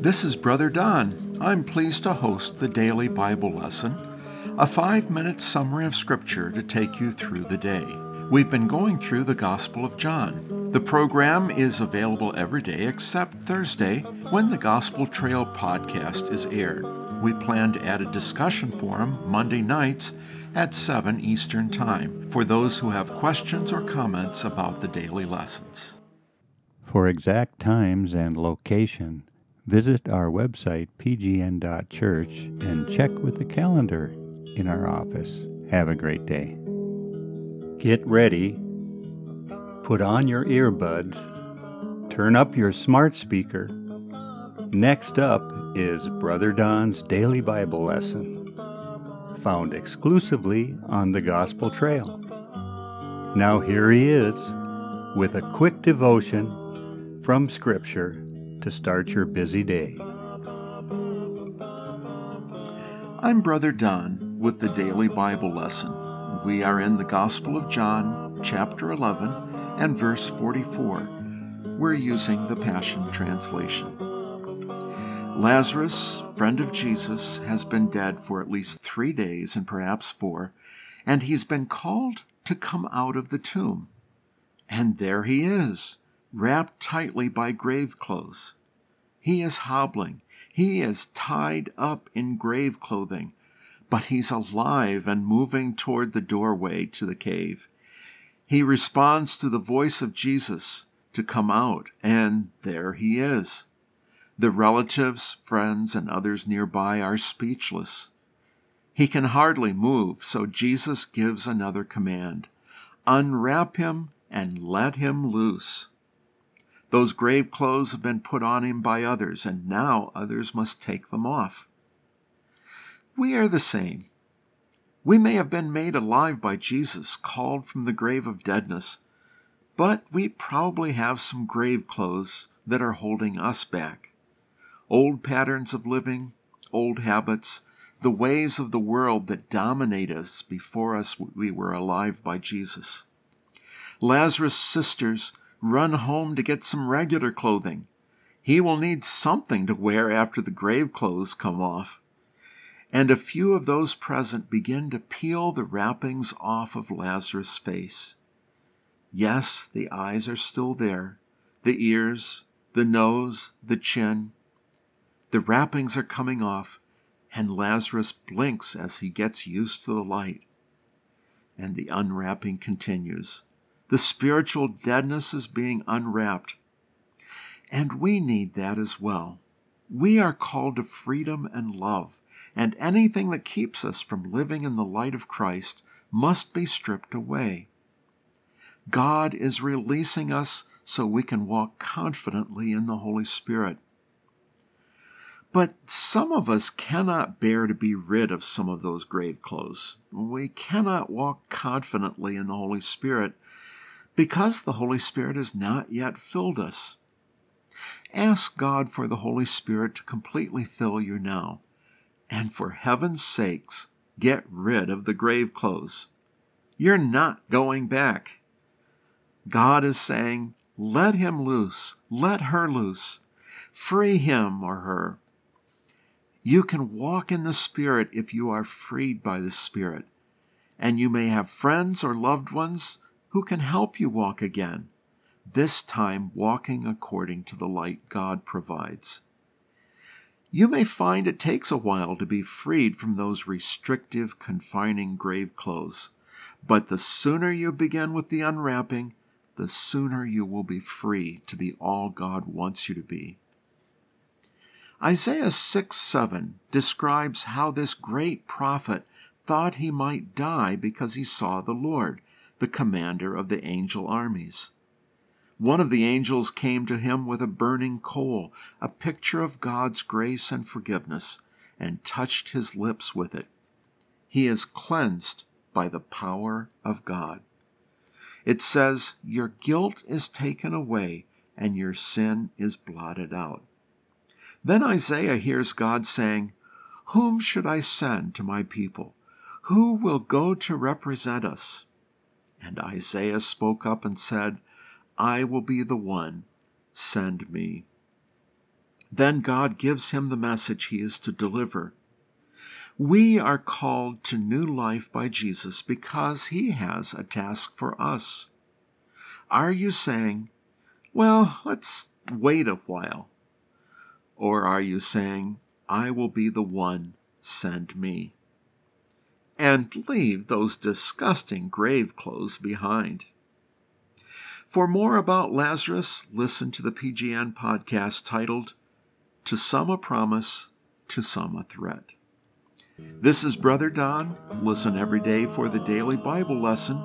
This is Brother Don. I'm pleased to host the Daily Bible Lesson, a 5-minute summary of Scripture to take you through the day. We've been going through the Gospel of John. The program is available every day except Thursday, when the Gospel Trail podcast is aired. We plan to add a discussion forum Monday nights at 7 Eastern Time for those who have questions or comments about the daily lessons. For exact times and location, visit our website, pgn.church, and check with the calendar in our office. Have a great day. Get ready. Put on your earbuds. Turn up your smart speaker. Next up is Brother Don's Daily Bible Lesson, found exclusively on the Gospel Trail. Now here he is with a quick devotion from Scripture to start your busy day. I'm Brother Don with the Daily Bible Lesson. We are in the Gospel of John, chapter 11, and verse 44. We're using the Passion Translation. Lazarus, friend of Jesus, has been dead for at least 3 days and perhaps 4, and he's been called to come out of the tomb. And there he is, wrapped tightly by grave clothes. He is hobbling. He is tied up in grave clothing, but he's alive and moving toward the doorway to the cave. He responds to the voice of Jesus to come out, and there he is. The relatives, friends, and others nearby are speechless. He can hardly move, so Jesus gives another command: unwrap him and let him loose. Those grave clothes have been put on him by others, and now others must take them off. We are the same. We may have been made alive by Jesus, called from the grave of deadness, but we probably have some grave clothes that are holding us back. Old patterns of living, old habits, the ways of the world that dominate us before us we were alive by Jesus. Lazarus' sisters run home to get some regular clothing. He will need something to wear after the grave clothes come off. And a few of those present begin to peel the wrappings off of Lazarus' face. Yes, the eyes are still there, the ears, the nose, the chin. The wrappings are coming off, and Lazarus blinks as he gets used to the light. And the unwrapping continues. The spiritual deadness is being unwrapped. And we need that as well. We are called to freedom and love, and anything that keeps us from living in the light of Christ must be stripped away. God is releasing us so we can walk confidently in the Holy Spirit. But some of us cannot bear to be rid of some of those grave clothes. We cannot walk confidently in the Holy Spirit because the Holy Spirit has not yet filled us. Ask God for the Holy Spirit to completely fill you now. And for heaven's sakes, get rid of the grave clothes. You're not going back. God is saying, let him loose. Let her loose. Free him or her. You can walk in the Spirit if you are freed by the Spirit. And you may have friends or loved ones who can help you walk again, this time walking according to the light God provides. You may find it takes a while to be freed from those restrictive, confining grave clothes, but the sooner you begin with the unwrapping, the sooner you will be free to be all God wants you to be. Isaiah 6:7 describes how this great prophet thought he might die because he saw the Lord, the commander of the angel armies. One of the angels came to him with a burning coal, a picture of God's grace and forgiveness, and touched his lips with it. He is cleansed by the power of God. It says, your guilt is taken away, and your sin is blotted out. Then Isaiah hears God saying, whom should I send to my people? Who will go to represent us? And Isaiah spoke up and said, I will be the one, send me. Then God gives him the message he is to deliver. We are called to new life by Jesus because he has a task for us. Are you saying, well, let's wait a while? Or are you saying, I will be the one, send me? And leave those disgusting grave clothes behind. For more about Lazarus, listen to the PGN podcast titled, To Some a Promise, To Some a Threat. This is Brother Don. Listen every day for the daily Bible lesson.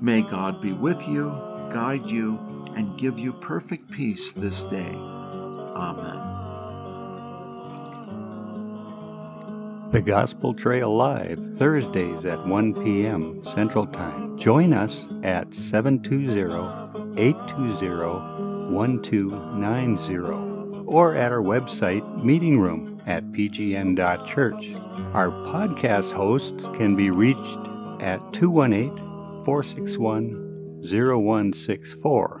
May God be with you, guide you, and give you perfect peace this day. Amen. The Gospel Trail Live, Thursdays at 1 p.m. Central Time. Join us at 720-820-1290 or at our website, Meeting Room, at pgn.church. Our podcast hosts can be reached at 218-461-0164.